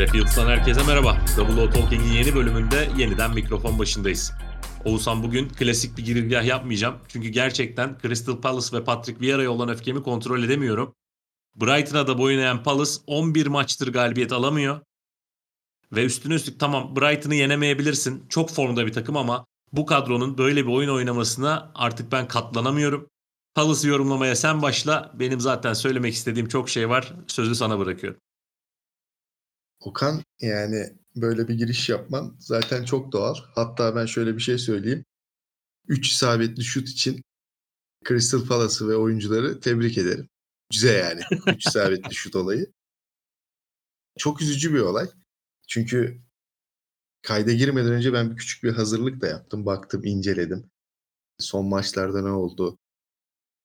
Sheffield'dan herkese merhaba. Double O Talking'in yeni bölümünde yeniden mikrofon başındayız. Oğuzhan, bugün klasik bir girizgah yapmayacağım. Çünkü gerçekten Crystal Palace ve Patrick Vieira'ya olan öfkemi kontrol edemiyorum. Brighton'a da boyun eğen Palace 11 maçtır galibiyet alamıyor. Ve üstüne üstlük tamam, Brighton'ı yenemeyebilirsin. Çok formda bir takım ama bu kadronun böyle bir oyun oynamasına artık ben katlanamıyorum. Palace'ı yorumlamaya sen başla. Benim zaten söylemek istediğim çok şey var. Sözü sana bırakıyorum. Okan, yani böyle bir giriş yapman zaten çok doğal. Hatta ben şöyle bir şey söyleyeyim. 3 isabetli şut için Crystal Palace'ı ve oyuncuları tebrik ederim. Güzel yani. 3 isabetli şut olayı. Çok üzücü bir olay. Çünkü kayda girmeden önce ben küçük bir hazırlık da yaptım. Baktım, inceledim. Son maçlarda ne oldu?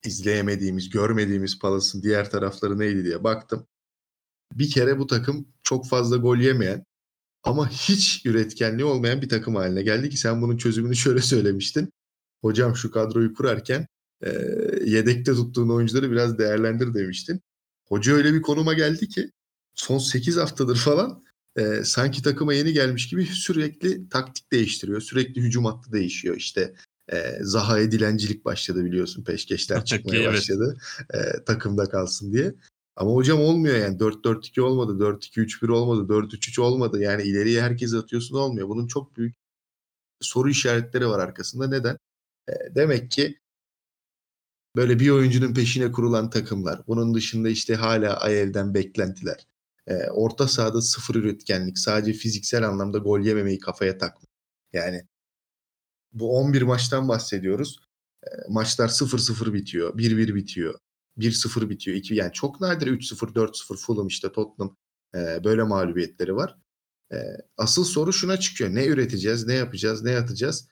İzleyemediğimiz, görmediğimiz Palace'ın diğer tarafları neydi diye baktım. Bir kere bu takım çok fazla gol yemeyen ama hiç üretkenliği olmayan bir takım haline geldi ki sen bunun çözümünü şöyle söylemiştin. Hocam, şu kadroyu kurarken yedekte tuttuğun oyuncuları biraz değerlendir demiştin. Hoca öyle bir konuma geldi ki son 8 haftadır falan sanki takıma yeni gelmiş gibi sürekli taktik değiştiriyor. Sürekli hücum hattı değişiyor. İşte Zaha'ya dilencilik başladı, biliyorsun. Peşkeşler çıkmaya evet, başladı. Takımda kalsın diye. Ama hocam olmuyor yani. 4-4-2 olmadı, 4-2-3-1 olmadı, 4-3-3 olmadı. Yani ileriye herkes atıyorsun, olmuyor. Bunun çok büyük soru işaretleri var arkasında. Neden? Demek ki böyle bir oyuncunun peşine kurulan takımlar, bunun dışında işte hala Ayel'den beklentiler, orta sahada sıfır üretkenlik, sadece fiziksel anlamda gol yememeyi kafaya takmak. Yani bu 11 maçtan bahsediyoruz. Maçlar 0-0 bitiyor, 1-1 bitiyor. 1-0 bitiyor. 2, yani çok nadir 3-0, 4-0 Fulham, işte Tottenham böyle mağlubiyetleri var. Asıl soru şuna çıkıyor. Ne üreteceğiz, ne yapacağız, ne atacağız?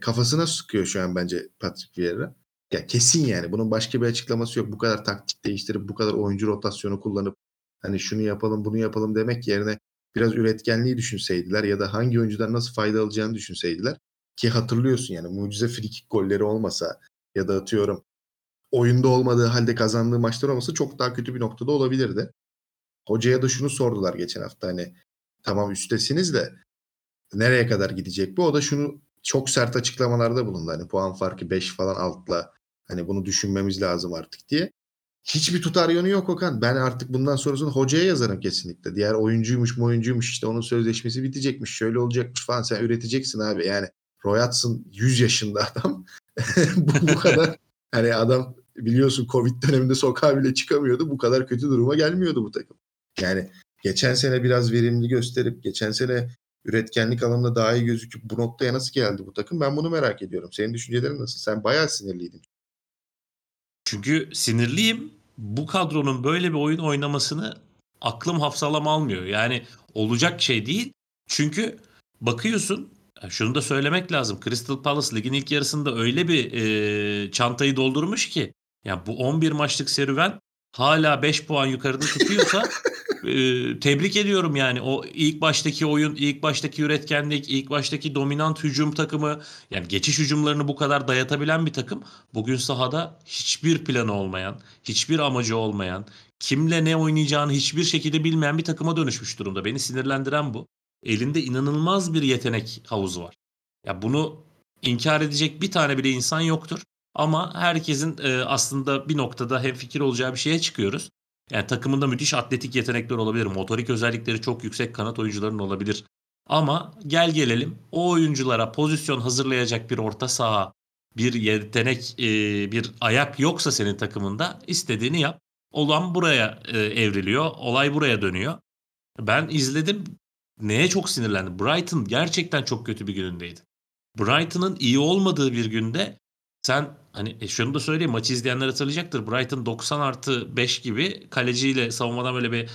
Kafasına sıkıyor şu an bence Patrick Vieira. Ya kesin yani. Bunun başka bir açıklaması yok. Bu kadar taktik değiştirip, bu kadar oyuncu rotasyonu kullanıp hani şunu yapalım, bunu yapalım demek yerine biraz üretkenliği düşünseydiler ya da hangi oyuncudan nasıl fayda alacağını düşünseydiler ki hatırlıyorsun yani mucize frikik golleri olmasa ya da atıyorum oyunda olmadığı halde kazandığı maçlar olmasa çok daha kötü bir noktada olabilirdi. Hocaya da şunu sordular geçen hafta, hani tamam üstesiniz de nereye kadar gidecek bu? O da şunu çok sert açıklamalarda bulundu. Hani puan farkı 5 falan altla, hani bunu düşünmemiz lazım artık diye. Hiçbir tutar yönü yok Okan. Ben artık bundan sonrasını hocaya yazarım kesinlikle. Diğer oyuncuymuş işte onun sözleşmesi bitecekmiş, şöyle olacakmış falan, sen üreteceksin abi. Yani Roy Hodgson 100 yaşında adam. bu kadar hani adam biliyorsun Covid döneminde sokağa bile çıkamıyordu. Bu kadar kötü duruma gelmiyordu bu takım. Yani geçen sene biraz verimli gösterip, geçen sene üretkenlik alanında daha iyi gözüküp bu noktaya nasıl geldi bu takım? Ben bunu merak ediyorum. Senin düşüncelerin nasıl? Sen bayağı sinirliydin. Çünkü sinirliyim. Bu kadronun böyle bir oyun oynamasını aklım hafsalam almıyor. Yani olacak şey değil. Çünkü bakıyorsun, şunu da söylemek lazım. Crystal Palace ligin ilk yarısında öyle bir çantayı doldurmuş ki yani bu 11 maçlık serüven hala 5 puan yukarıda tutuyorsa tebrik ediyorum yani. O ilk baştaki oyun, ilk baştaki üretkenlik, ilk baştaki dominant hücum takımı, yani geçiş hücumlarını bu kadar dayatabilen bir takım bugün sahada hiçbir planı olmayan, hiçbir amacı olmayan, kimle ne oynayacağını hiçbir şekilde bilmeyen bir takıma dönüşmüş durumda. Beni sinirlendiren bu. Elinde inanılmaz bir yetenek havuzu var. Ya bunu inkar edecek bir tane bile insan yoktur. Ama herkesin aslında bir noktada hemfikir olacağı bir şeye çıkıyoruz. Yani takımında müthiş atletik yetenekler olabilir. Motorik özellikleri çok yüksek kanat oyuncuların olabilir. Ama gel gelelim o oyunculara pozisyon hazırlayacak bir orta saha, bir yetenek, bir ayak yoksa senin takımında istediğini yap. Olan buraya evriliyor. Olay buraya dönüyor. Ben izledim. Neye çok sinirlendim? Brighton gerçekten çok kötü bir günündeydi. Brighton'ın iyi olmadığı bir günde sen hani şunu da söyleyeyim, maçı izleyenler hatırlayacaktır. Brighton 90+5 gibi kaleciyle savunmadan böyle bir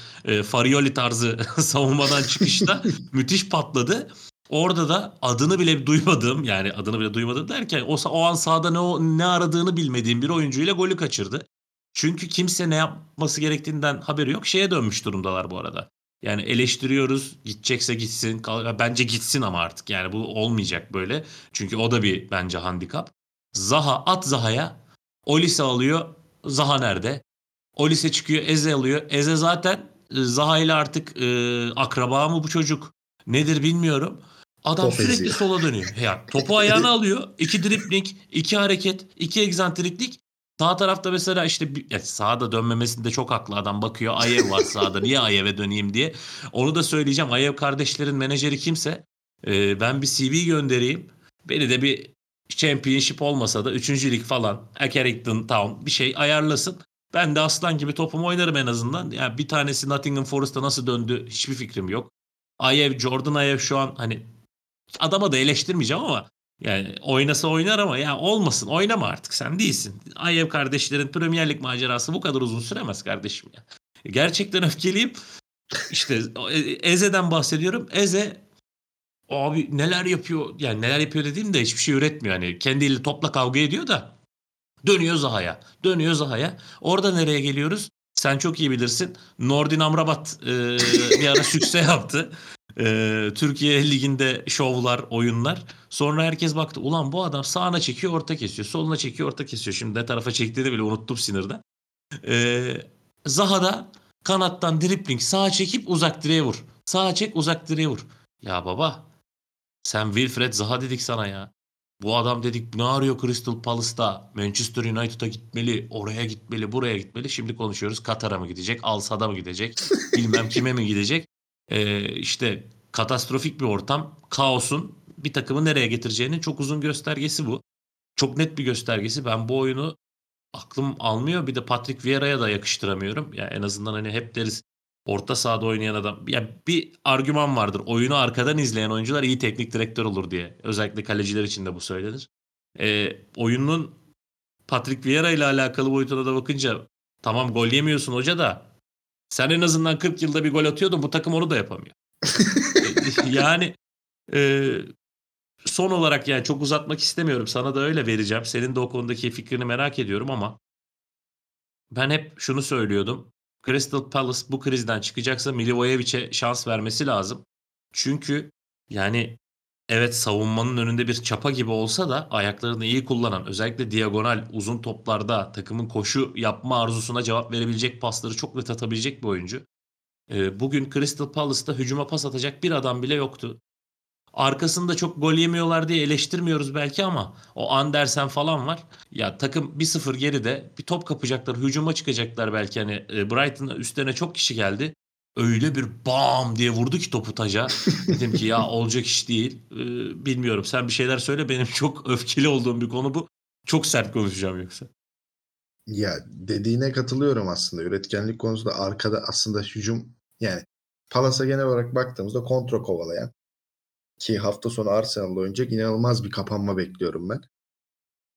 Farioli tarzı savunmadan çıkışta müthiş patladı. Orada da adını bile duymadığım, yani adını bile duymadım derken o an sahada ne aradığını bilmediğim bir oyuncuyla golü kaçırdı. Çünkü kimse ne yapması gerektiğinden haberi yok. Şeye dönmüş durumdalar bu arada. Yani eleştiriyoruz, gidecekse gitsin, bence gitsin ama artık yani bu olmayacak böyle. Çünkü o da bir bence handikap. Zaha, at Zaha'ya, Olise alıyor, Zaha nerede? Olise çıkıyor, Eze alıyor. Eze zaten Zaha ile artık akraba mı bu çocuk? Nedir bilmiyorum. Adam top sürekli eziyor, sola dönüyor. Yani topu ayağına alıyor. İki dribling, iki hareket, iki egzantriklik. Sağ tarafta mesela işte sağda dönmemesinde çok haklı adam, bakıyor Ayev var sağda. Niye Ayev'e döneyim diye. Onu da söyleyeceğim. Ayev kardeşlerin menajeri kimse, ben bir CV göndereyim. Beni de bir championship olmasa da 3. lig falan, Accrington Town bir şey ayarlasın. Ben de aslan gibi topumu oynarım en azından. Yani bir tanesi Nottingham Forest'a nasıl döndü hiçbir fikrim yok. Ayev, Jordan Ayev şu an hani adama da eleştirmeyeceğim ama yani oynasa oynar ama ya olmasın, oynama artık, sen değilsin. Ayev kardeşlerin Premier Lig macerası bu kadar uzun süremez kardeşim ya. Gerçekten öfkeliyim. İşte Eze'den bahsediyorum. Eze abi neler yapıyor, yani neler yapıyor dediğim de hiçbir şey üretmiyor. Hani kendiyle topla kavga ediyor da dönüyor Zaha'ya, dönüyor Zaha'ya. Orada nereye geliyoruz? Sen çok iyi bilirsin. Nordin Amrabat bir ara sükse yaptı. Türkiye Ligi'nde şovlar, oyunlar. Sonra herkes baktı. Ulan bu adam sağına çekiyor, orta kesiyor. Soluna çekiyor, orta kesiyor. Şimdi ne tarafa çektiğini bile unuttum sinirden. Zaha'da kanattan dripling, sağa çekip uzak direğe vur. Sağa çek, uzak direğe vur. Ya baba, sen Wilfried Zaha dedik sana ya. Bu adam dedik ne arıyor Crystal Palace'ta? Manchester United'a gitmeli, oraya gitmeli, buraya gitmeli. Şimdi konuşuyoruz, Katar'a mı gidecek, Al Sadd'a mı gidecek, bilmem kime mi gidecek? İşte katastrofik bir ortam, kaosun bir takımı nereye getireceğinin çok uzun göstergesi bu. Çok net bir göstergesi. Ben bu oyunu aklım almıyor. Bir de Patrick Vieira'ya da yakıştıramıyorum. Ya en azından hani hep deriz orta sahada oynayan adam. Ya bir argüman vardır. Oyunu arkadan izleyen oyuncular iyi teknik direktör olur diye. Özellikle kaleciler için de bu söylenir. Oyunun Patrick Vieira ile alakalı boyutuna da bakınca tamam gol yemiyorsun hoca da sen en azından 40 yılda bir gol atıyordun. Bu takım onu da yapamıyor. Yani son olarak yani çok uzatmak istemiyorum. Sana da öyle vereceğim. Senin de o konudaki fikrini merak ediyorum ama ben hep şunu söylüyordum. Crystal Palace bu krizden çıkacaksa Milivojevic'e şans vermesi lazım. Çünkü yani evet savunmanın önünde bir çapa gibi olsa da ayaklarını iyi kullanan, özellikle diagonal uzun toplarda takımın koşu yapma arzusuna cevap verebilecek pasları çok net atabilecek bir oyuncu. Bugün Crystal Palace'ta hücuma pas atacak bir adam bile yoktu. Arkasında çok gol yemiyorlar diye eleştirmiyoruz belki ama o Andersen falan var. Ya takım 1-0 geride, bir top kapacaklar, hücuma çıkacaklar belki. Hani Brighton'a üstlerine çok kişi geldi. Öyle bir bam diye vurdu ki topu taca. Dedim ki ya olacak iş değil. Bilmiyorum, sen bir şeyler söyle, benim çok öfkeli olduğum bir konu bu. Çok sert konuşacağım yoksa. Ya dediğine katılıyorum aslında. Üretkenlik konusunda arkada aslında hücum, yani Palace'a genel olarak baktığımızda kontra kovalayan, ki hafta sonu Arsenal'la oynayacak, inanılmaz bir kapanma bekliyorum ben.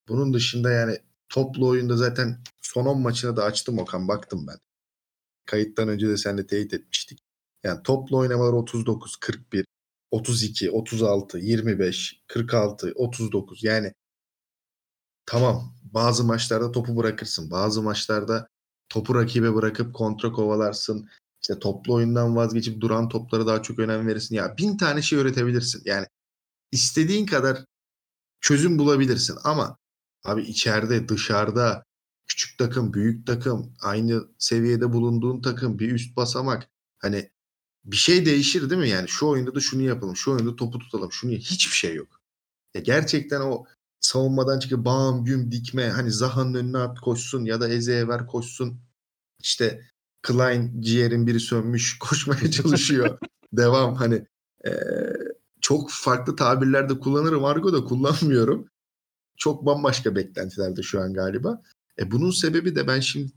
Bunun dışında yani toplu oyunda zaten son 10 maçına da açtım Okan, baktım ben. Kayıttan önce de seninle teyit etmiştik. Yani toplu oynamalar 39, 41, 32, 36, 25, 46, 39. Yani tamam bazı maçlarda topu bırakırsın. Bazı maçlarda topu rakibe bırakıp kontra kovalarsın. İşte toplu oyundan vazgeçip duran toplara daha çok önem verirsin. Ya bin tane şey öğretebilirsin. Yani istediğin kadar çözüm bulabilirsin. Ama abi içeride, dışarıda, küçük takım, büyük takım, aynı seviyede bulunduğun takım, bir üst basamak. Hani bir şey değişir değil mi? Yani şu oyunda da şunu yapalım, şu oyunda topu tutalım, şunu hiçbir şey yok. Ya gerçekten o savunmadan çıkıp bam güm dikme, hani Zaha'nın önüne at koşsun ya da Eze'ye ver koşsun. İşte Klein ciğerin biri sönmüş, koşmaya çalışıyor. Devam hani. Çok farklı tabirlerde kullanırım. Argo da kullanmıyorum. Çok bambaşka beklentilerde şu an galiba. Bunun sebebi de ben şimdi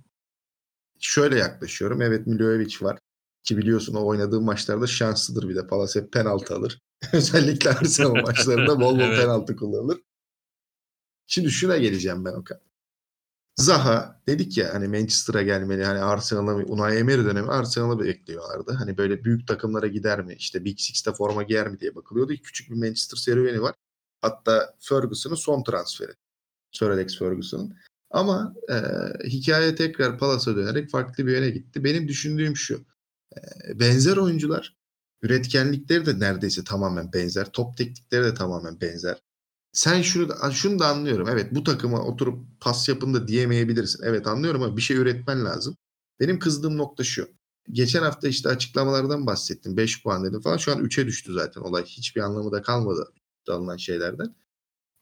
şöyle yaklaşıyorum. Evet Milivojevic var. Ki biliyorsun o oynadığı maçlarda şanslıdır bir de. Palace hep penaltı alır. Özellikle Arsenal maçlarında bol bol evet, penaltı kullanılır. Şimdi şuna geleceğim ben Okan. Zaha dedik ya hani Manchester'a gelmeli, hani Arsenal'a, Unai Emery dönemi Arsenal'a bekliyorlardı. Hani böyle büyük takımlara gider mi, işte Big Six'te forma giyer mi diye bakılıyordu. Küçük bir Manchester serüveni var. Hatta Ferguson'ın son transferi. Sir Alex Ferguson'ın. Ama hikaye tekrar Palace'a dönerek farklı bir yöne gitti. Benim düşündüğüm şu. Benzer oyuncular, üretkenlikleri de neredeyse tamamen benzer. Top teknikleri de tamamen benzer. Sen şunu da anlıyorum. Evet bu takıma oturup pas yapın da diyemeyebilirsin. Evet anlıyorum ama bir şey üretmen lazım. Benim kızdığım nokta şu. Geçen hafta işte açıklamalardan bahsettim. 5 puan dedim falan. Şu an 3'e düştü zaten olay. Hiçbir anlamı da kalmadı alınan şeylerden.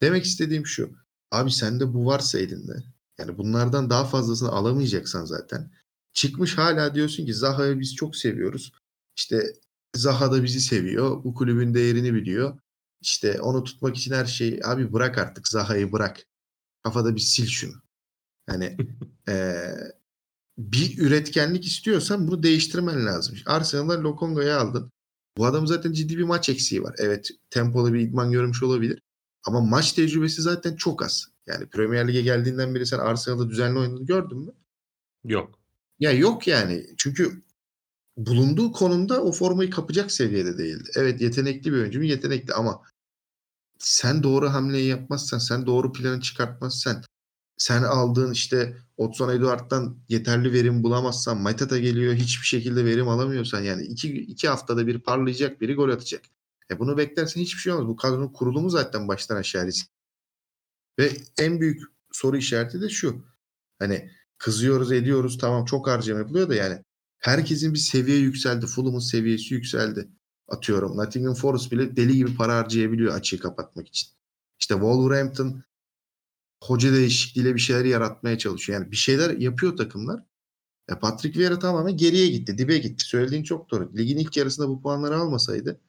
Demek istediğim şu. Abi sende bu varsa elinde. Yani bunlardan daha fazlasını alamayacaksan zaten. Çıkmış hala diyorsun ki Zaha'yı biz çok seviyoruz. İşte Zaha da bizi seviyor. Bu kulübün değerini biliyor. İşte onu tutmak için her şeyi... Abi bırak artık, Zaha'yı bırak. Kafada bir sil şunu. Yani bir üretkenlik istiyorsan bunu değiştirmen lazım. Arsenal'dan Lokonga'yı aldın. Bu adam zaten ciddi bir maç eksiği var. Evet, tempolu bir idman görmüş olabilir. Ama maç tecrübesi zaten çok az. Yani Premier Lig'e geldiğinden beri sen Arsenal'da düzenli oynadığını gördün mü? Yok. Ya yok yani. Çünkü bulunduğu konumda o formayı kapacak seviyede değildi. Evet, yetenekli bir oyuncu mu? Yetenekli, ama sen doğru hamleyi yapmazsan, sen doğru planı çıkartmazsan, sen aldığın işte Odsonne Édouard'dan yeterli verim bulamazsan, Maitata geliyor hiçbir şekilde verim alamıyorsan, yani iki haftada bir parlayacak, biri gol atacak. Bunu beklersen hiçbir şey olmaz. Bu kadronun kurulumu zaten baştan aşağı risk. Ve en büyük soru işareti de şu. Hani kızıyoruz, ediyoruz, tamam çok harcama yapılıyor da yani herkesin bir seviye yükseldi. Fulham'ın seviyesi yükseldi. Atıyorum Nottingham Forest bile deli gibi para harcayabiliyor açığı kapatmak için. İşte Wolverhampton hoca değişikliğiyle bir şeyler yaratmaya çalışıyor. Yani bir şeyler yapıyor takımlar. Patrick Vieira tamamen geriye gitti, dibe gitti. Söylediğin çok doğru. Ligin ilk yarısında bu puanları almasaydı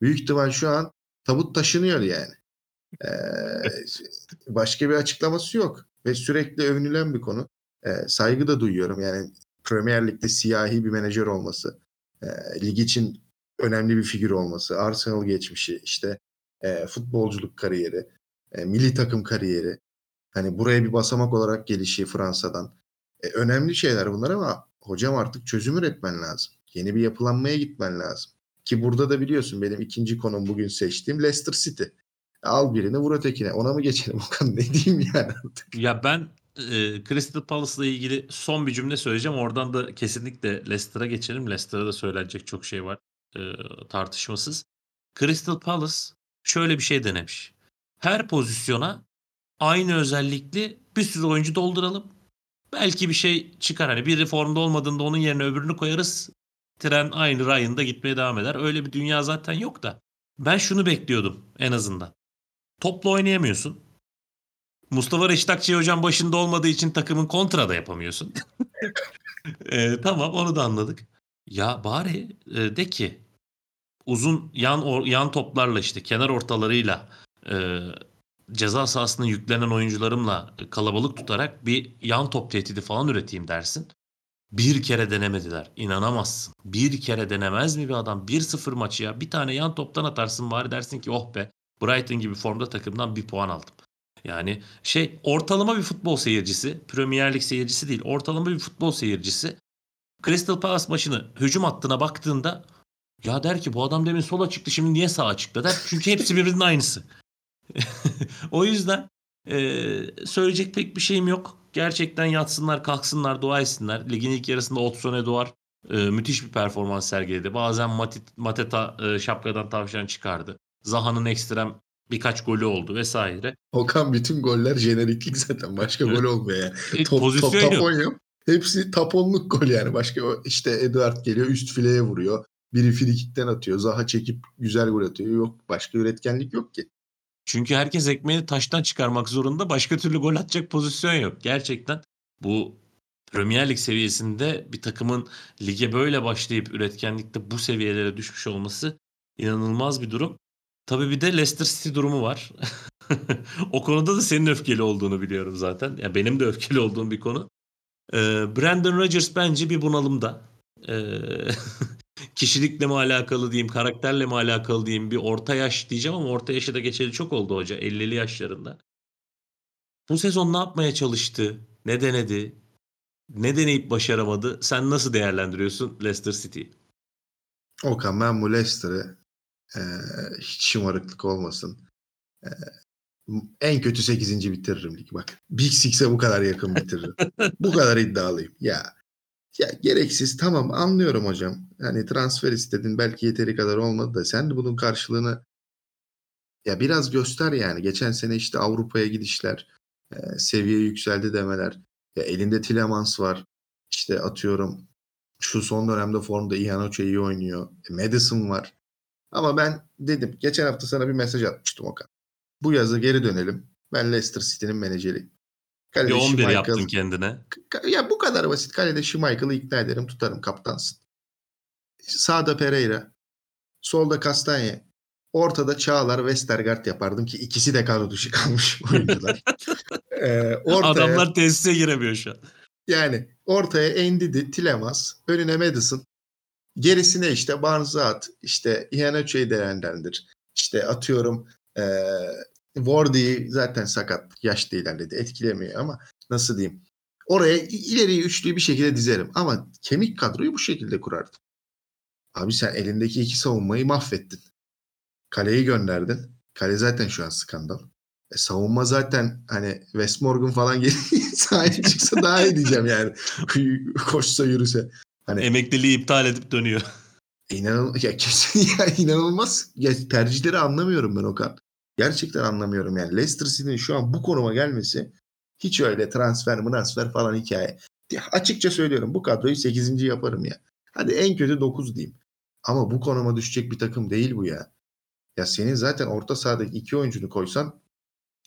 büyük ihtimal şu an tabut taşınıyor yani. Başka bir açıklaması yok. Ve sürekli övünülen bir konu. Saygı da duyuyorum. Yani Premier Lig'de siyahi bir menajer olması, lig için önemli bir figür olması, Arsenal geçmişi, işte futbolculuk kariyeri, milli takım kariyeri, hani buraya bir basamak olarak gelişi Fransa'dan. Önemli şeyler bunlar ama hocam artık çözüm üretmen lazım. Yeni bir yapılanmaya gitmen lazım. Ki burada da biliyorsun benim ikinci konum bugün seçtiğim Leicester City. Al birini vur ötekine. Ona mı geçelim Okan? Ne diyeyim yani artık? Ya ben Crystal Palace'la ilgili son bir cümle söyleyeceğim. Oradan da kesinlikle Leicester'a geçelim. Leicester'a da söylenecek çok şey var. Tartışmasız. Crystal Palace şöyle bir şey denemiş. Her pozisyona aynı özellikli bir sürü oyuncu dolduralım. Belki bir şey çıkar. Hani biri formda olmadığında onun yerine öbürünü koyarız. Tren aynı rayında gitmeye devam eder. Öyle bir dünya zaten yok da. Ben şunu bekliyordum en azından. Topla oynayamıyorsun. Mustafa Reşitakçı hocam başında olmadığı için takımın kontra da yapamıyorsun. Tamam, onu da anladık. Ya bari de ki uzun yan toplarla işte kenar ortalarıyla ceza sahasına yüklenen oyuncularımla kalabalık tutarak bir yan top tehdidi falan üreteyim dersin. Bir kere denemediler. İnanamazsın. Bir kere denemez mi bir adam? 1-0 maçı ya. Bir tane yan toptan atarsın bari, dersin ki oh be, Brighton gibi formda takımdan bir puan aldım. Yani ortalama bir futbol seyircisi, Premier Lig seyircisi değil, ortalama bir futbol seyircisi Crystal Palace maçını hücum hattına baktığında ya der ki bu adam demin sola çıktı, şimdi niye sağa çıktı der. Çünkü hepsi birbirinin aynısı. O yüzden söyleyecek pek bir şeyim yok. Gerçekten yatsınlar, kalksınlar, dua etsinler. Ligin ilk yarısında Odsonne Édouard müthiş bir performans sergiledi. Bazen Mateta şapkadan tavşan çıkardı. Zaha'nın ekstrem birkaç golü oldu vesaire. Okan, bütün goller jeneriklik zaten. Başka gol olmuyor yani. Top oynuyor. Hepsi taponluk gol yani. Başka işte Edward geliyor, üst fileye vuruyor. Biri frikikten atıyor. Zaha çekip güzel gol atıyor. Yok, başka üretkenlik yok ki. Çünkü herkes ekmeğini taştan çıkarmak zorunda. Başka türlü gol atacak pozisyon yok. Gerçekten bu Premier Lig seviyesinde bir takımın lige böyle başlayıp üretkenlikte bu seviyelere düşmüş olması inanılmaz bir durum. Tabii bir de Leicester City durumu var. O konuda da senin öfkeli olduğunu biliyorum zaten. Yani benim de öfkeli olduğum bir konu. Brendan Rodgers bence bir bunalımda. Kişilikle mi alakalı diyeyim, karakterle mi alakalı diyeyim, bir orta yaş diyeceğim ama orta yaşı da geçeli çok oldu hoca. 50'li yaşlarında. Bu sezon ne yapmaya çalıştı? Ne denedi? Ne deneyip başaramadı? Sen nasıl değerlendiriyorsun Leicester City'yi? Okan, ben bu Leicester'ı hiç şımarıklık olmasın. En kötü 8. bitiririm lig. Bak, Big Six'e bu kadar yakın bitiririm. Bu kadar iddialıyım. Ya gereksiz, tamam, anlıyorum hocam. Yani transfer istedin, belki yeteri kadar olmadı da sen de bunun karşılığını ya biraz göster yani. Geçen sene işte Avrupa'ya gidişler, seviye yükseldi demeler. Ya elinde Tielemans var. İşte atıyorum şu son dönemde formda Iheanacho iyi oynuyor. Maddison var. Ama ben dedim, geçen hafta sana bir mesaj atmıştım Okan. Bu yazı geri dönelim. Ben Leicester City'nin menajeriyim. Bir 11 yaptın kendine. Ya bu kadar basit. Kalede Schmeichel'ı ikna ederim, tutarım, kaptansın. Sağda Pereira. Solda Kastanye. Ortada Çağlar, Vestergaard yapardım ki ikisi de kadro dışı kalmış oyuncular. Adamlar tesise giremiyor şu an. Yani ortaya Ndidi, Tielemans, önüne Maddison. Gerisine işte Barnes'ı at, işte Iheanacho'yu değerlendir. İşte atıyorum Vardy zaten sakat, yaşta ilerledi, etkilemiyor ama nasıl diyeyim. Oraya ileriye üçlüyü bir şekilde dizerim ama kemik kadroyu bu şekilde kurardım. Abi sen elindeki iki savunmayı mahvettin. Kaleyi gönderdin. Kale zaten şu an skandal. Savunma zaten hani Wes Morgan falan gelip sahaya çıksa daha iyi diyeceğim yani. Koşsa yürüse. Hani emekliliği iptal edip dönüyor. İnanılmaz. Ya tercihleri anlamıyorum ben Okan. Gerçekten anlamıyorum yani. Leicester City'nin şu an bu konuma gelmesi hiç öyle transfer falan hikaye. Ya açıkça söylüyorum, bu kadroyu 8. yaparım ya. Hadi en kötü 9 diyeyim. Ama bu konuma düşecek bir takım değil bu ya. Ya senin zaten orta sahadaki iki oyuncunu koysan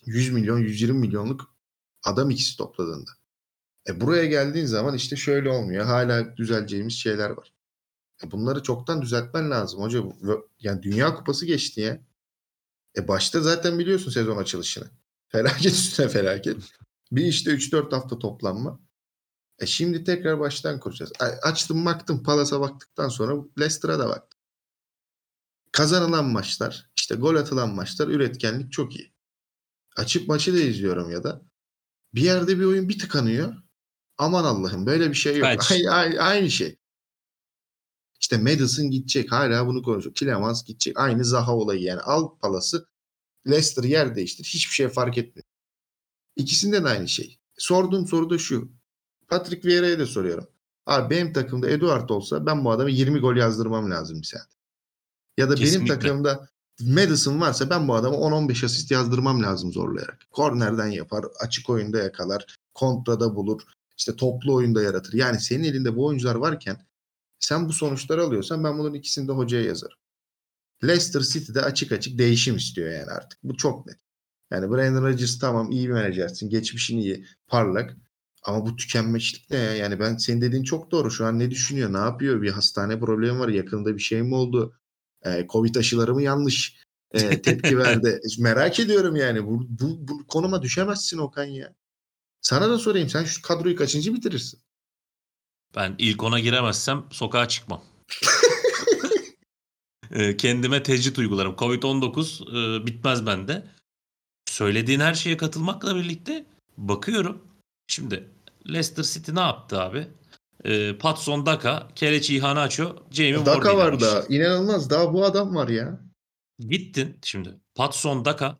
100 milyon, 120 milyonluk adam ikisi topladığında. Buraya geldiğin zaman işte şöyle olmuyor. Hala düzeleceğimiz şeyler var. Bunları çoktan düzeltmen lazım hoca. Yani Dünya Kupası geçti ya. Başta zaten biliyorsun sezon açılışını. Felaket üstüne felaket. Bir işte 3-4 hafta toplanma. Şimdi tekrar baştan kuracağız. Açtım baktım, Palace'a baktıktan sonra Leicester'a da baktım. Kazanılan maçlar, işte gol atılan maçlar, üretkenlik çok iyi. Açıp maçı da izliyorum ya da. Bir yerde bir oyun bir tıkanıyor. Aman Allah'ım, böyle bir şey yok. Aynı şey. İşte Maddison gidecek. Hala bunu konuşuyor. Tielemans gidecek. Aynı Zaha olayı yani. Al Palace'ı, Leicester yer değiştir. Hiçbir şey fark etmiyor. İkisinden aynı şey. Sorduğum soru da şu. Patrick Vieira'ya da soruyorum. Abi benim takımda Édouard olsa ben bu adama 20 gol yazdırmam lazım bir saat. Ya da kesinlikle. Benim takımda Maddison varsa ben bu adama 10-15 asist yazdırmam lazım zorlayarak. Kornerden yapar, açık oyunda yakalar, kontrada bulur, işte toplu oyunda yaratır. Yani senin elinde bu oyuncular varken sen bu sonuçları alıyorsan ben bunların ikisini de hocaya yazarım. Leicester City'de açık açık değişim istiyor yani artık. Bu çok net. Yani Brendan Rodgers tamam, iyi bir menajersin, geçmişin iyi, parlak. Ama bu tükenmişlik ne ya? Yani ben senin dediğin çok doğru. Şu an ne düşünüyor, ne yapıyor? Bir hastane problemi var, yakında bir şey mi oldu? Covid aşıları mı yanlış tepki verdi? Merak ediyorum yani. Bu konuma düşemezsin Okan ya. Sana da sorayım, sen şu kadroyu kaçıncı bitirirsin? Ben ilk 10'a giremezsem sokağa çıkmam. Kendime tecrit uygularım. Covid-19 bitmez bende. Söylediğin her şeye katılmakla birlikte bakıyorum. Şimdi Leicester City ne yaptı abi? Patson Daka, Kelechi Iheanacho, Jamie Vardy. Daka var da inanılmaz. Daha bu adam var ya. Gittin şimdi. Patson Daka,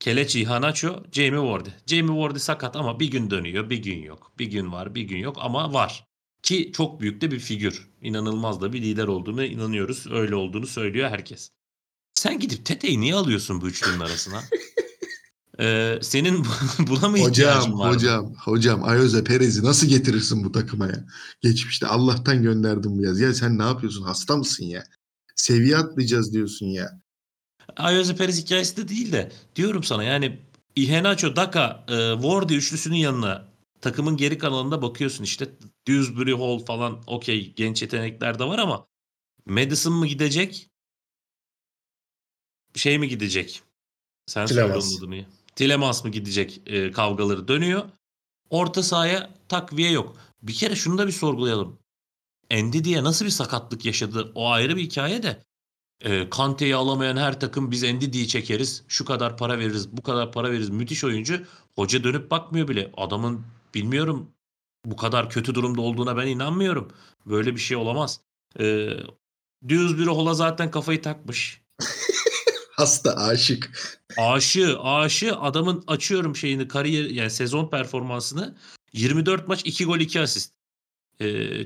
Kelechi Iheanacho, Jamie Vardy. Jamie Vardy sakat ama bir gün dönüyor, bir gün yok. Bir gün var, bir gün yok ama var. Ki çok büyük de bir figür. İnanılmaz da bir lider olduğunu inanıyoruz. Öyle olduğunu söylüyor herkes. Sen gidip Tete'yi niye alıyorsun bu üçlünün arasına? Senin buna mı ihtiyacın var? Hocam Ayoze Pérez'i nasıl getirirsin bu takıma ya? Geçmişte Allah'tan gönderdim bu yaz. Ya sen ne yapıyorsun? Hasta mısın ya? Seviye atlayacağız diyorsun ya. Ayoze Pérez hikayesi de değil de diyorum sana yani Iheanacho, Daka, Vardy üçlüsünün yanına takımın geri kanalında bakıyorsun işte Dewsbury Hall falan, okey, genç yetenekler de var ama Maddison mı gidecek? Şey mi gidecek? Sen söylüyorsun bunu. Tielemans mı gidecek kavgaları dönüyor. Orta sahaya takviye yok. Bir kere şunu da bir sorgulayalım. Ndidi'ye nasıl bir sakatlık yaşadı? O ayrı bir hikaye de. Kante'yi alamayan her takım biz Ndidi'yi çekeriz. Şu kadar para veririz, bu kadar para veririz. Müthiş oyuncu. Hoca dönüp bakmıyor bile. Adamın bilmiyorum bu kadar kötü durumda olduğuna ben inanmıyorum. Böyle bir şey olamaz. Dewsbury Hall'a zaten kafayı takmış. Hasta, aşık. Aşı adamın açıyorum şeyini, kariyer yani sezon performansını 24 maç 2 gol 2 asist.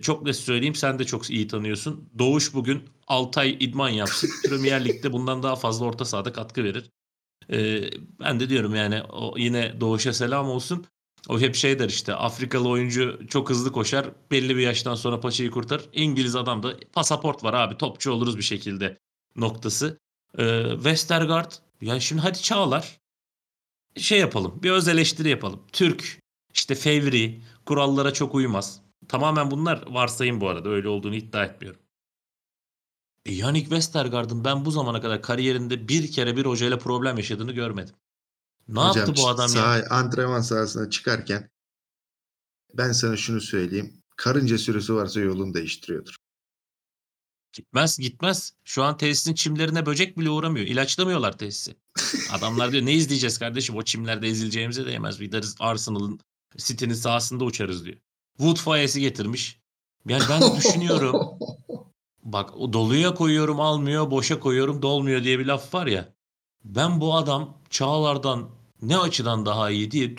Çok net söyleyeyim, sen de çok iyi tanıyorsun. Doğuş bugün 6 ay idman yapsın. Premier Lig'de bundan daha fazla orta sahada katkı verir. Ben de diyorum yani o yine Doğuş'a selam olsun. O hep şey der işte, Afrikalı oyuncu çok hızlı koşar, belli bir yaştan sonra paçayı kurtar. İngiliz adamda pasaport var abi, topçu oluruz bir şekilde noktası. Vestergaard, yani şimdi hadi Çağlar, şey yapalım, bir öz eleştiri yapalım. Türk, işte fevri, kurallara çok uymaz. Tamamen bunlar varsayım bu arada, öyle olduğunu iddia etmiyorum. Jannik Vestergaard'ın ben bu zamana kadar kariyerinde bir kere bir hocayla problem yaşadığını görmedim. Ne hocam, yaptı bu adam ya? Yani? Antrenman sahasına çıkarken ben sana şunu söyleyeyim. Karınca sürüsü varsa yolunu değiştiriyordur. Gitmez. Şu an tesisin çimlerine böcek bile uğramıyor. İlaçlamıyorlar tesisi. Adamlar diyor ne izleyeceğiz kardeşim? O çimlerde ezileceğimize değmez. Gideriz Arsenal'ın, City'nin sahasında uçarız diyor. Wood fayesi getirmiş. Yani ben de düşünüyorum. Bak o doluya koyuyorum almıyor, boşa koyuyorum dolmuyor diye bir laf var ya. Ben bu adam Çağlar'dan ne açıdan daha iyi diye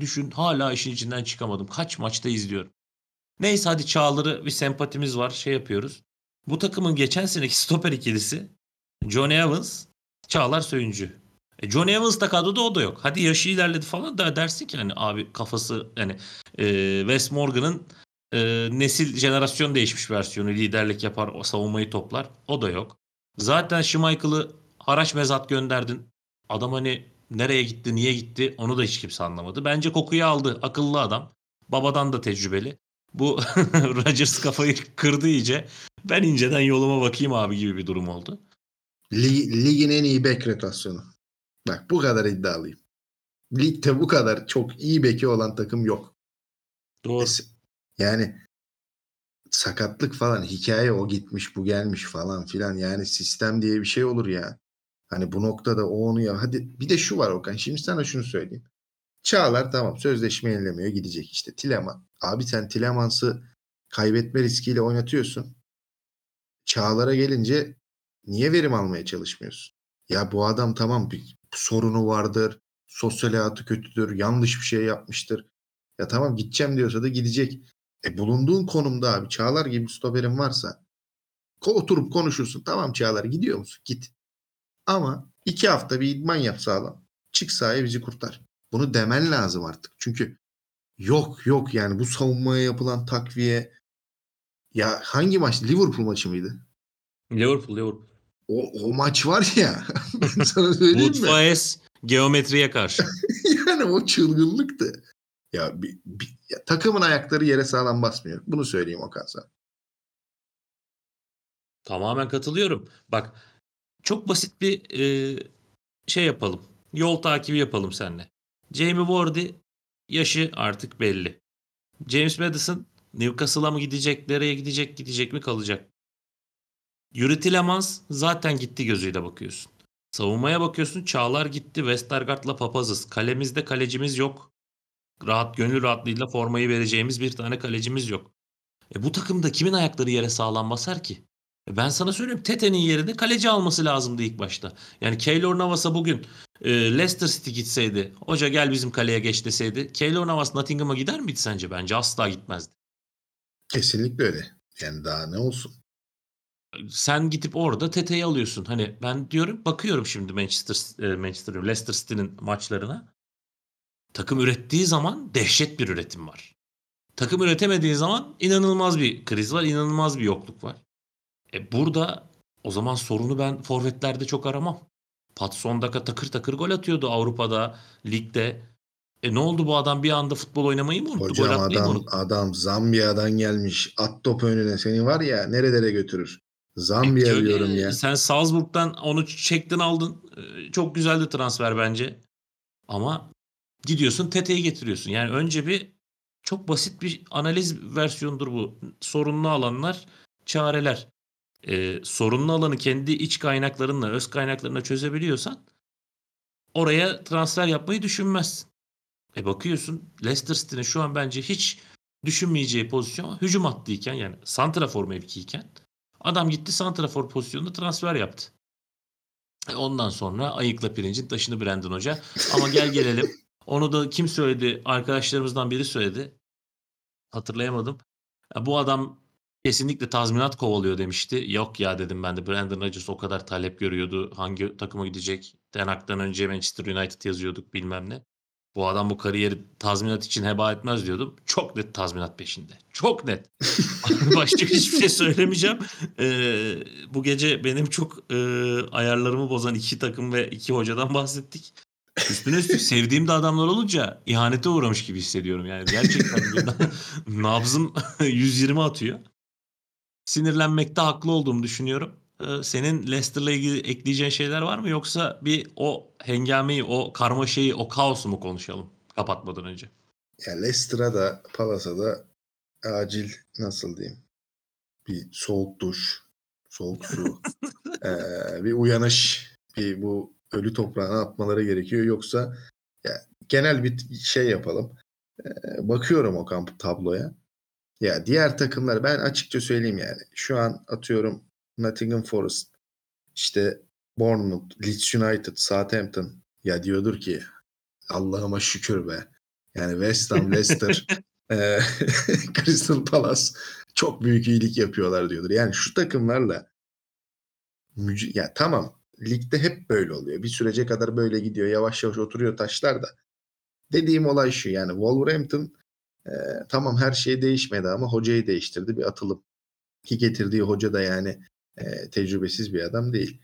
düşün. Hala işin içinden çıkamadım. Kaç maçta izliyorum. Neyse hadi Çağlar'ı bir sempatimiz var. Şey yapıyoruz. Bu takımın geçen seneki stoper ikilisi John Evans, Çağlar Söyüncü. John Evans da kadroda, o da yok. Hadi yaşı ilerledi falan da dersin ki hani abi kafası yani Wes Morgan'ın nesil jenerasyon değişmiş versiyonu, liderlik yapar, o savunmayı toplar. O da yok. Zaten Schmeichel'ı haraç mezat gönderdin. Adam hani nereye gitti, niye gitti onu da hiç kimse anlamadı. Bence kokuyu aldı. Akıllı adam. Babadan da tecrübeli. Bu Rodgers kafayı kırdı iyice. Ben inceden yoluma bakayım abi gibi bir durum oldu. Ligin en iyi bek rotasyonu. Bak bu kadar iddialıyım. Ligde bu kadar çok iyi beki olan takım yok. Doğru. Yani sakatlık falan hikaye, o gitmiş bu gelmiş falan filan. Yani sistem diye bir şey olur ya. Hani bu noktada o onu ya. Hadi bir de şu var Okan. Şimdi sana şunu söyleyeyim. Çağlar tamam sözleşme yenilemiyor, gidecek işte. Tielemans. Abi sen Tielemans'ı kaybetme riskiyle oynatıyorsun. Çağlar'a gelince niye verim almaya çalışmıyorsun? Ya bu adam tamam bir sorunu vardır. Sosyal hayatı kötüdür. Yanlış bir şey yapmıştır. Ya tamam gideceğim diyorsa da gidecek. Bulunduğun konumda abi Çağlar gibi stoperin varsa oturup konuşursun. Tamam Çağlar gidiyor musun? Git. Ama 2 hafta bir idman yap sağlam. Çık sahaya bizi kurtar. Bunu demen lazım artık. Çünkü yok yani bu savunmaya yapılan takviye. Ya hangi maç? Liverpool maçı mıydı? Liverpool. O maç var ya. Sana söyleyeyim mi? Mutfaes geometriye karşı. Yani o çılgınlıktı. Ya, ya takımın ayakları yere sağlam basmıyor. Bunu söyleyeyim Okan sana. Tamamen katılıyorum. Bak çok basit bir şey yapalım. Yol takibi yapalım seninle. Jamie Vardy yaşı artık belli. James Maddison Newcastle'a mı gidecek, nereye gidecek, gidecek mi kalacak? Youri Tielemans zaten gitti gözüyle bakıyorsun. Savunmaya bakıyorsun. Çağlar gitti. Vestergaard'la papazız. Kalemizde kalecimiz yok. Gönül rahatlığıyla formayı vereceğimiz bir tane kalecimiz yok. Bu takımda kimin ayakları yere sağlam basar ki? Ben sana söyleyeyim, Tete'nin yerine kaleci alması lazımdı ilk başta. Yani Keylor Navas'a bugün Leicester City gitseydi, hoca gel bizim kaleye geç deseydi, Keylor Navas Nottingham'a gider miydi sence? Bence asla gitmezdi. Kesinlikle öyle. Yani daha ne olsun? Sen gidip orada Tete'yi alıyorsun. Hani ben diyorum, bakıyorum şimdi Leicester City'nin maçlarına. Takım ürettiği zaman dehşet bir üretim var. Takım üretemediği zaman inanılmaz bir kriz var, inanılmaz bir yokluk var. Burada o zaman sorunu ben forvetlerde çok aramam. Patson Daka takır takır gol atıyordu Avrupa'da, ligde. Ne oldu bu adam bir anda futbol oynamayı mı unuttu? Hocam adam Zambiya'dan gelmiş. At topu önüne seni var ya nerelere götürür. Zambiya diyorum ya. Sen Salzburg'dan onu çektin aldın. Çok güzeldi transfer bence. Ama gidiyorsun Tete'yi getiriyorsun. Yani önce bir çok basit bir analiz versiyonudur bu. Sorunlu alanlar, çareler. Sorunlu alanı kendi iç kaynaklarınla, öz kaynaklarına çözebiliyorsan oraya transfer yapmayı düşünmezsin. Bakıyorsun Leicester City'nin şu an bence hiç düşünmeyeceği pozisyon hücum hattıyken, yani santrafor mevkiyken adam gitti santrafor pozisyonunda transfer yaptı. Ondan sonra ayıkla pirincin taşını Brendan Hoca. Ama gel gelelim onu da kim söyledi? Arkadaşlarımızdan biri söyledi. Hatırlayamadım. Bu adam kesinlikle tazminat kovalıyor demişti. Yok ya dedim ben de. Brendan Rodgers o kadar talep görüyordu. Hangi takıma gidecek? Ten Hag'dan önce Manchester United yazıyorduk bilmem ne. bu adam bu kariyeri tazminat için heba etmez diyordum. Çok net tazminat peşinde. Çok net. Başka hiçbir şey söylemeyeceğim. Bu gece benim çok ayarlarımı bozan iki takım ve iki hocadan bahsettik. Üstüne üstlük sevdiğim de adamlar olunca ihanete uğramış gibi hissediyorum. Yani gerçekten nabzım 120 atıyor. Sinirlenmekte haklı olduğumu düşünüyorum. Senin Leicester'la ilgili ekleyeceğin şeyler var mı? Yoksa bir o hengameyi, o karmaşayı, o kaosu mu konuşalım kapatmadan önce? Ya Leicester'a da Palace'a da acil, nasıl diyeyim, bir soğuk duş, soğuk su, bir uyanış, bir bu ölü toprağına atmaları gerekiyor. Yoksa ya, genel bir şey yapalım. Bakıyorum o kamp tabloya. Ya diğer takımlar, ben açıkça söyleyeyim yani. Şu an atıyorum Nottingham Forest, işte Bournemouth, Leeds United, Southampton. Ya diyordur ki Allah'ıma şükür be. Yani West Ham, Leicester, Crystal Palace çok büyük iyilik yapıyorlar diyordur. Yani şu takımlarla ya tamam, ligde hep böyle oluyor. Bir sürece kadar böyle gidiyor. Yavaş yavaş oturuyor taşlar da. Dediğim olay şu yani, Wolverhampton tamam her şey değişmedi ama hocayı değiştirdi, bir atılım. Ki getirdiği hoca da yani tecrübesiz bir adam değil.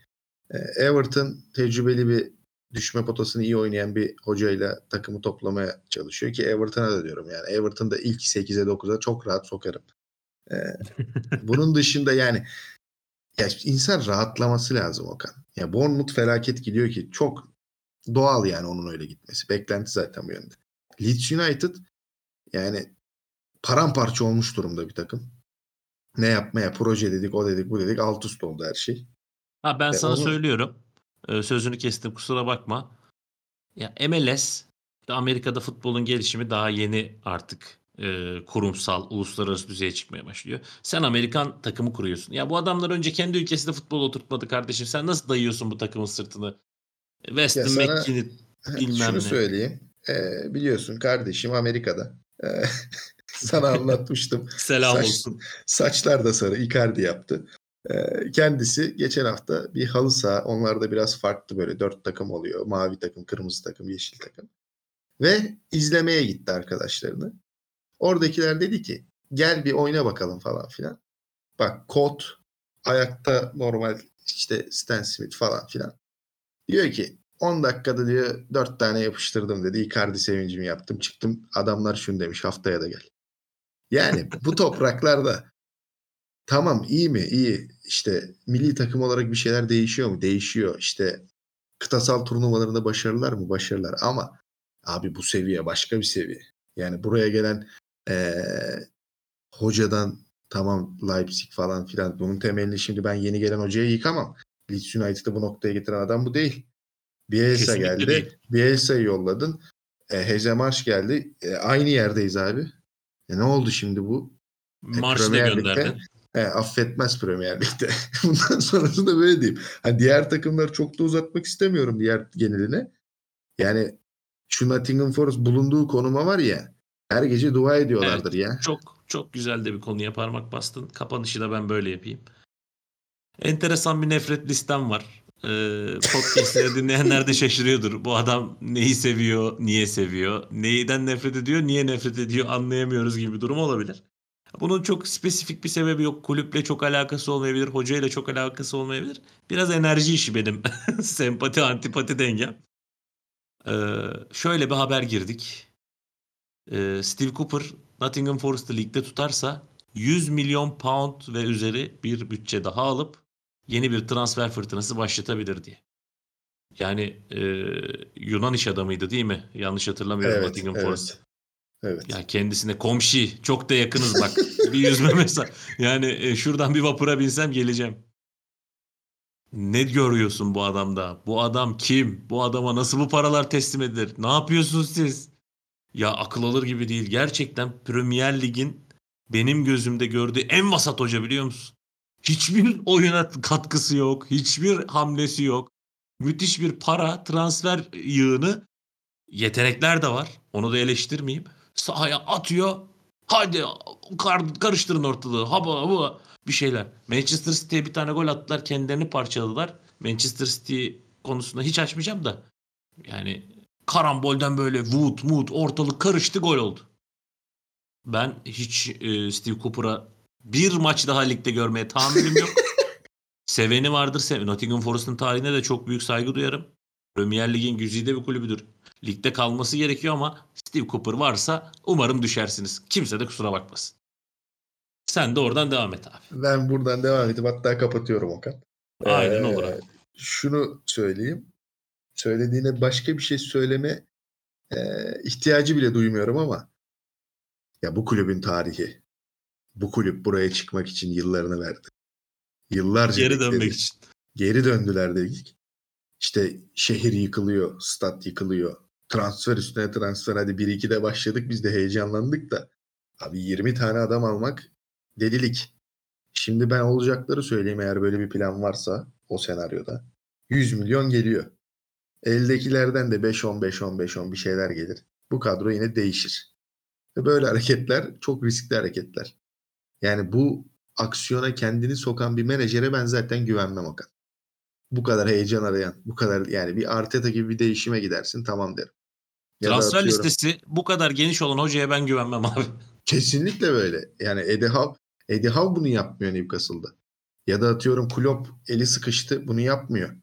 Everton tecrübeli, bir düşme potasını iyi oynayan bir hocayla takımı toplamaya çalışıyor ki Everton'a da diyorum yani. Everton'da ilk 8'e 9'a çok rahat sokarım. Bunun dışında yani ya insan rahatlaması lazım Okan. Ya Bournemouth felaket gidiyor ki çok doğal yani onun öyle gitmesi. Beklenti zaten bu yönde. Leeds United yani paramparça olmuş durumda bir takım. Ne yapmaya, proje dedik, o dedik, bu dedik, alt üst oldu her şey. Ha ben sana söylüyorum. Sözünü kestim, kusura bakma. Ya MLS, Amerika'da futbolun gelişimi daha yeni artık kurumsal, uluslararası düzeye çıkmaya başlıyor. Sen Amerikan takımı kuruyorsun. Ya bu adamlar önce kendi ülkesinde futbolu oturtmadı kardeşim. Sen nasıl dayıyorsun bu takımın sırtını? Weston McKinney bilmem ne. Şunu söyleyeyim. Biliyorsun kardeşim Amerika'da. Sana anlatmıştım. Selam olsun. Saçlar da sarı. Icardi yaptı. Kendisi geçen hafta bir halı saha. Onlar da biraz farklı böyle. 4 takım oluyor. Mavi takım, kırmızı takım, yeşil takım. Ve izlemeye gitti arkadaşlarını. Oradakiler dedi ki gel bir oyna bakalım falan filan. Bak kot, ayakta normal işte Stan Smith falan filan. Diyor ki 10 dakikada diyor 4 tane yapıştırdım dedi. Icardi sevincimi yaptım. Çıktım. Adamlar şunu demiş, haftaya da gel. Yani bu topraklarda tamam iyi mi? İyi. İşte milli takım olarak bir şeyler değişiyor mu? Değişiyor. İşte kıtasal turnuvalarında başarılar mı? Başarılar. Ama abi bu seviye başka bir seviye. Yani buraya gelen hocadan tamam Leipzig falan filan. Bunun temelini şimdi ben yeni gelen hocaya yıkamam. Leeds United'ı bu noktaya getiren adam bu değil. Bielsa geldi. Değil. Bielsa'yı yolladın. Hezemarş geldi. Aynı yerdeyiz abi. Ne oldu şimdi bu? Marş'ta gönderdin. Affetmez Premier Lig'de. Bundan sonrasında böyle diyeyim. Hani diğer takımları çok da uzatmak istemiyorum diğer geneline. Yani şu Nottingham Forest bulunduğu konuma var ya, her gece dua ediyorlardır evet, ya. Çok çok güzel de bir konuya parmak bastın. Kapanışı da ben böyle yapayım. Enteresan bir nefret listem var. Podcast'leri dinleyenler de şaşırıyordur. Bu adam neyi seviyor, niye seviyor, neyden nefret ediyor, niye nefret ediyor anlayamıyoruz gibi bir durum olabilir. Bunun çok spesifik bir sebebi yok. Kulüple çok alakası olmayabilir, hocayla çok alakası olmayabilir. Biraz enerji işi benim sempati antipati dengem. Şöyle bir haber girdik. Steve Cooper Nottingham Forest'ı ligde tutarsa 100 milyon pound ve üzeri bir bütçe daha alıp yeni bir transfer fırtınası başlatabilir diye. Yani Yunan iş adamıydı değil mi? Yanlış hatırlamıyorum. Evet, Nottingham Forest. Evet. Ya kendisine komşi, çok da yakınız bak. Bir yüzme mesela. Yani şuradan bir vapura binsem geleceğim. Ne görüyorsun bu adamda? Bu adam kim? Bu adama nasıl bu paralar teslim edilir? Ne yapıyorsunuz siz? Ya akıl alır gibi değil. Gerçekten Premier Lig'in benim gözümde gördüğü en vasat hoca, biliyor musun? Hiçbir oyuna katkısı yok. Hiçbir hamlesi yok. Müthiş bir para, transfer yığını. Yetenekler de var. Onu da eleştirmeyeyim. Sahaya atıyor. Hadi karıştırın ortalığı. Haba bir şeyler. Manchester City'ye bir tane gol attılar. Kendilerini parçaladılar. Manchester City konusunda hiç açmayacağım da. Yani karambolden böyle Wood ortalık karıştı, gol oldu. Ben hiç Steve Cooper'a bir maç daha ligde görmeye tahammülüm yok. Seveni vardır. Nottingham Forest'ın tarihine de çok büyük saygı duyarım. Premier Lig'in güzide bir kulübüdür. Ligde kalması gerekiyor ama Steve Cooper varsa umarım düşersiniz. Kimse de kusura bakmasın. Sen de oradan devam et abi. Ben buradan devam edip hatta kapatıyorum Okan. Aynen olur abi. Şunu söyleyeyim. Söylediğine başka bir şey söyleme ihtiyacı bile duymuyorum ama ya bu kulübün tarihi. Bu kulüp buraya çıkmak için yıllarını verdi. Yıllarca geri dönmek için. Geri döndüler dedik. İşte şehir yıkılıyor, stat yıkılıyor. Transfer üstüne transfer, hadi 1-2'de başladık biz de heyecanlandık da. Abi 20 tane adam almak delilik. Şimdi ben olacakları söyleyeyim, eğer böyle bir plan varsa o senaryoda. 100 milyon geliyor. Eldekilerden de 5-10 bir şeyler gelir. Bu kadro yine değişir. Ve böyle hareketler çok riskli hareketler. Yani bu aksiyona kendini sokan bir menajere ben zaten güvenmem Okan. Bu kadar heyecan arayan, bu kadar yani bir Arteta gibi bir değişime gidersin tamam derim. Ya transfer listesi bu kadar geniş olan hocaya ben güvenmem abi. Kesinlikle böyle. Yani Eddie Howe bunu yapmıyor Newcastle'da. Ya da atıyorum Klopp eli sıkıştı bunu yapmıyor.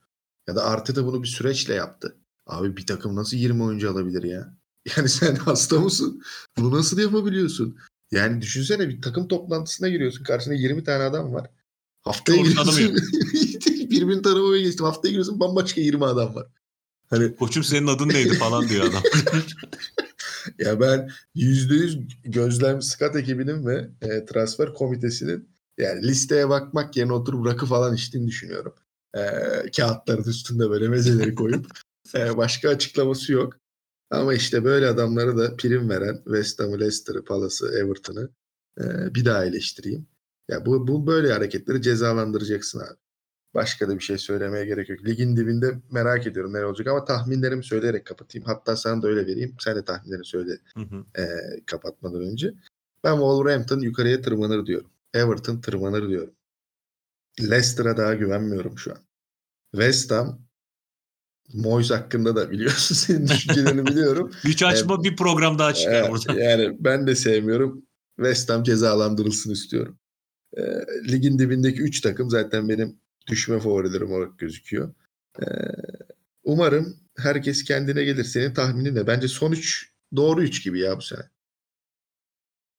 Ya da Arteta bunu bir süreçle yaptı. Abi bir takım nasıl 20 oyuncu alabilir ya? Yani sen hasta mısın? Bunu nasıl yapabiliyorsun? Yani düşünsene bir takım toplantısına giriyorsun. Karşında 20 tane adam var. Haftaya giriyorsun. Birbirini taramaya geçtim. Haftaya giriyorsun bambaşka 20 adam var. Hani... Koçum senin adın neydi falan diyor adam. Ya ben %100 gözlem Scott ekibinin ve transfer komitesinin yani listeye bakmak yerine oturup rakı falan içtiğini düşünüyorum. Kağıtların üstünde böyle mezeleri koyup başka açıklaması yok. Ama işte böyle adamlara da prim veren West Ham'ı, Leicester'ı, Palace'ı, Everton'ı bir daha eleştireyim. Ya bu böyle hareketleri cezalandıracaksın abi. Başka da bir şey söylemeye gerek yok. Ligin dibinde merak ediyorum ne olacak ama tahminlerimi söyleyerek kapatayım. Hatta sana da öyle vereyim. Sen de tahminlerini söyle kapatmadan önce. Ben Wolverhampton yukarıya tırmanır diyorum. Everton tırmanır diyorum. Leicester'a daha güvenmiyorum şu an. West Ham, Moyes hakkında da biliyorsun senin düşüncelerini biliyorum. Güç açma bir program daha çıkar buradan. Yani ben de sevmiyorum. West Ham cezalandırılsın istiyorum. Ligin dibindeki 3 takım zaten benim düşme favorilerim olarak gözüküyor. Umarım herkes kendine gelir. Senin tahminin ne? Bence son 3 doğru 3 gibi ya bu sene.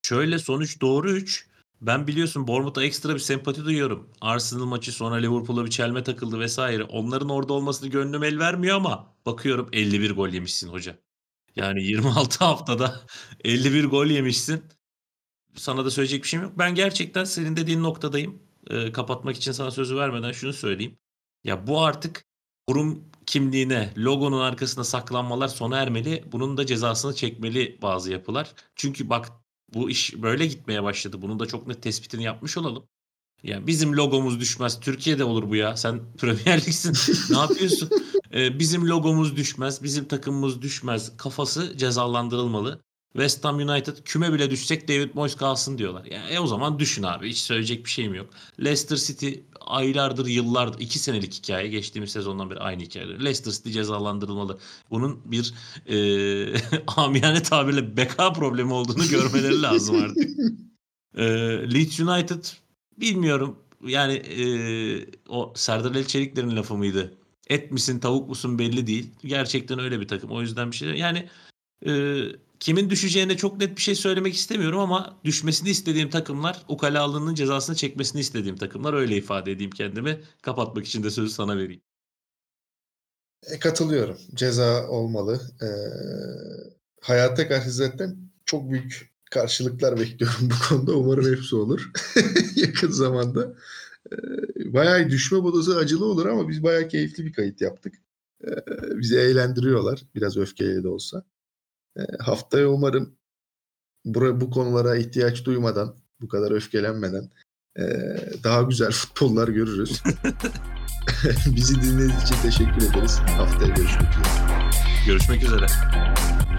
Şöyle son 3 doğru 3. Ben biliyorsun Bournemouth'a ekstra bir sempati duyuyorum. Arsenal maçı sonra Liverpool'a bir çelme takıldı vesaire. Onların orada olmasını gönlüm el vermiyor ama bakıyorum 51 gol yemişsin hoca. Yani 26 haftada 51 gol yemişsin. Sana da söyleyecek bir şeyim yok. Ben gerçekten senin dediğin noktadayım. Kapatmak için sana sözü vermeden şunu söyleyeyim. Ya bu artık kurum kimliğine, logonun arkasına saklanmalar sona ermeli. Bunun da cezasını çekmeli bazı yapılar. Çünkü bak bu iş böyle gitmeye başladı. Bunun da çok net tespitini yapmış olalım. Yani bizim logomuz düşmez. Türkiye'de olur bu ya. Sen Premier Lig'sin. Ne yapıyorsun? Bizim logomuz düşmez. Bizim takımımız düşmez. Kafası cezalandırılmalı. West Ham United küme bile düşsek David Moyes kalsın diyorlar. Ya o zaman düşün abi. Hiç söyleyecek bir şeyim yok. Leicester City aylardır, yıllardır, 2 senelik hikaye. Geçtiğimiz sezondan beri aynı hikaye. Leicester City cezalandırılmalı. Bunun bir amiyane tabirle beka problemi olduğunu görmeleri lazım artık. Leeds United bilmiyorum. Yani o Serdar Ali Çelikler'in lafı mıydı? Et misin tavuk musun belli değil. Gerçekten öyle bir takım. O yüzden bir şey yani... Kimin düşeceğine çok net bir şey söylemek istemiyorum ama düşmesini istediğim takımlar, ukalalığının cezasını çekmesini istediğim takımlar, öyle ifade edeyim kendimi. Kapatmak için de sözü sana vereyim. Katılıyorum. Ceza olmalı. Hayata karşı zaten çok büyük karşılıklar bekliyorum bu konuda. Umarım hepsi olur. Yakın zamanda. Bayağı düşme bodası acılı olur ama biz bayağı keyifli bir kayıt yaptık. Bizi eğlendiriyorlar. Biraz öfkeyle de olsa. Haftaya umarım bu konulara ihtiyaç duymadan, bu kadar öfkelenmeden daha güzel futbollar görürüz. Bizi dinlediğiniz için teşekkür ederiz. Haftaya görüşmek üzere. Görüşmek üzere.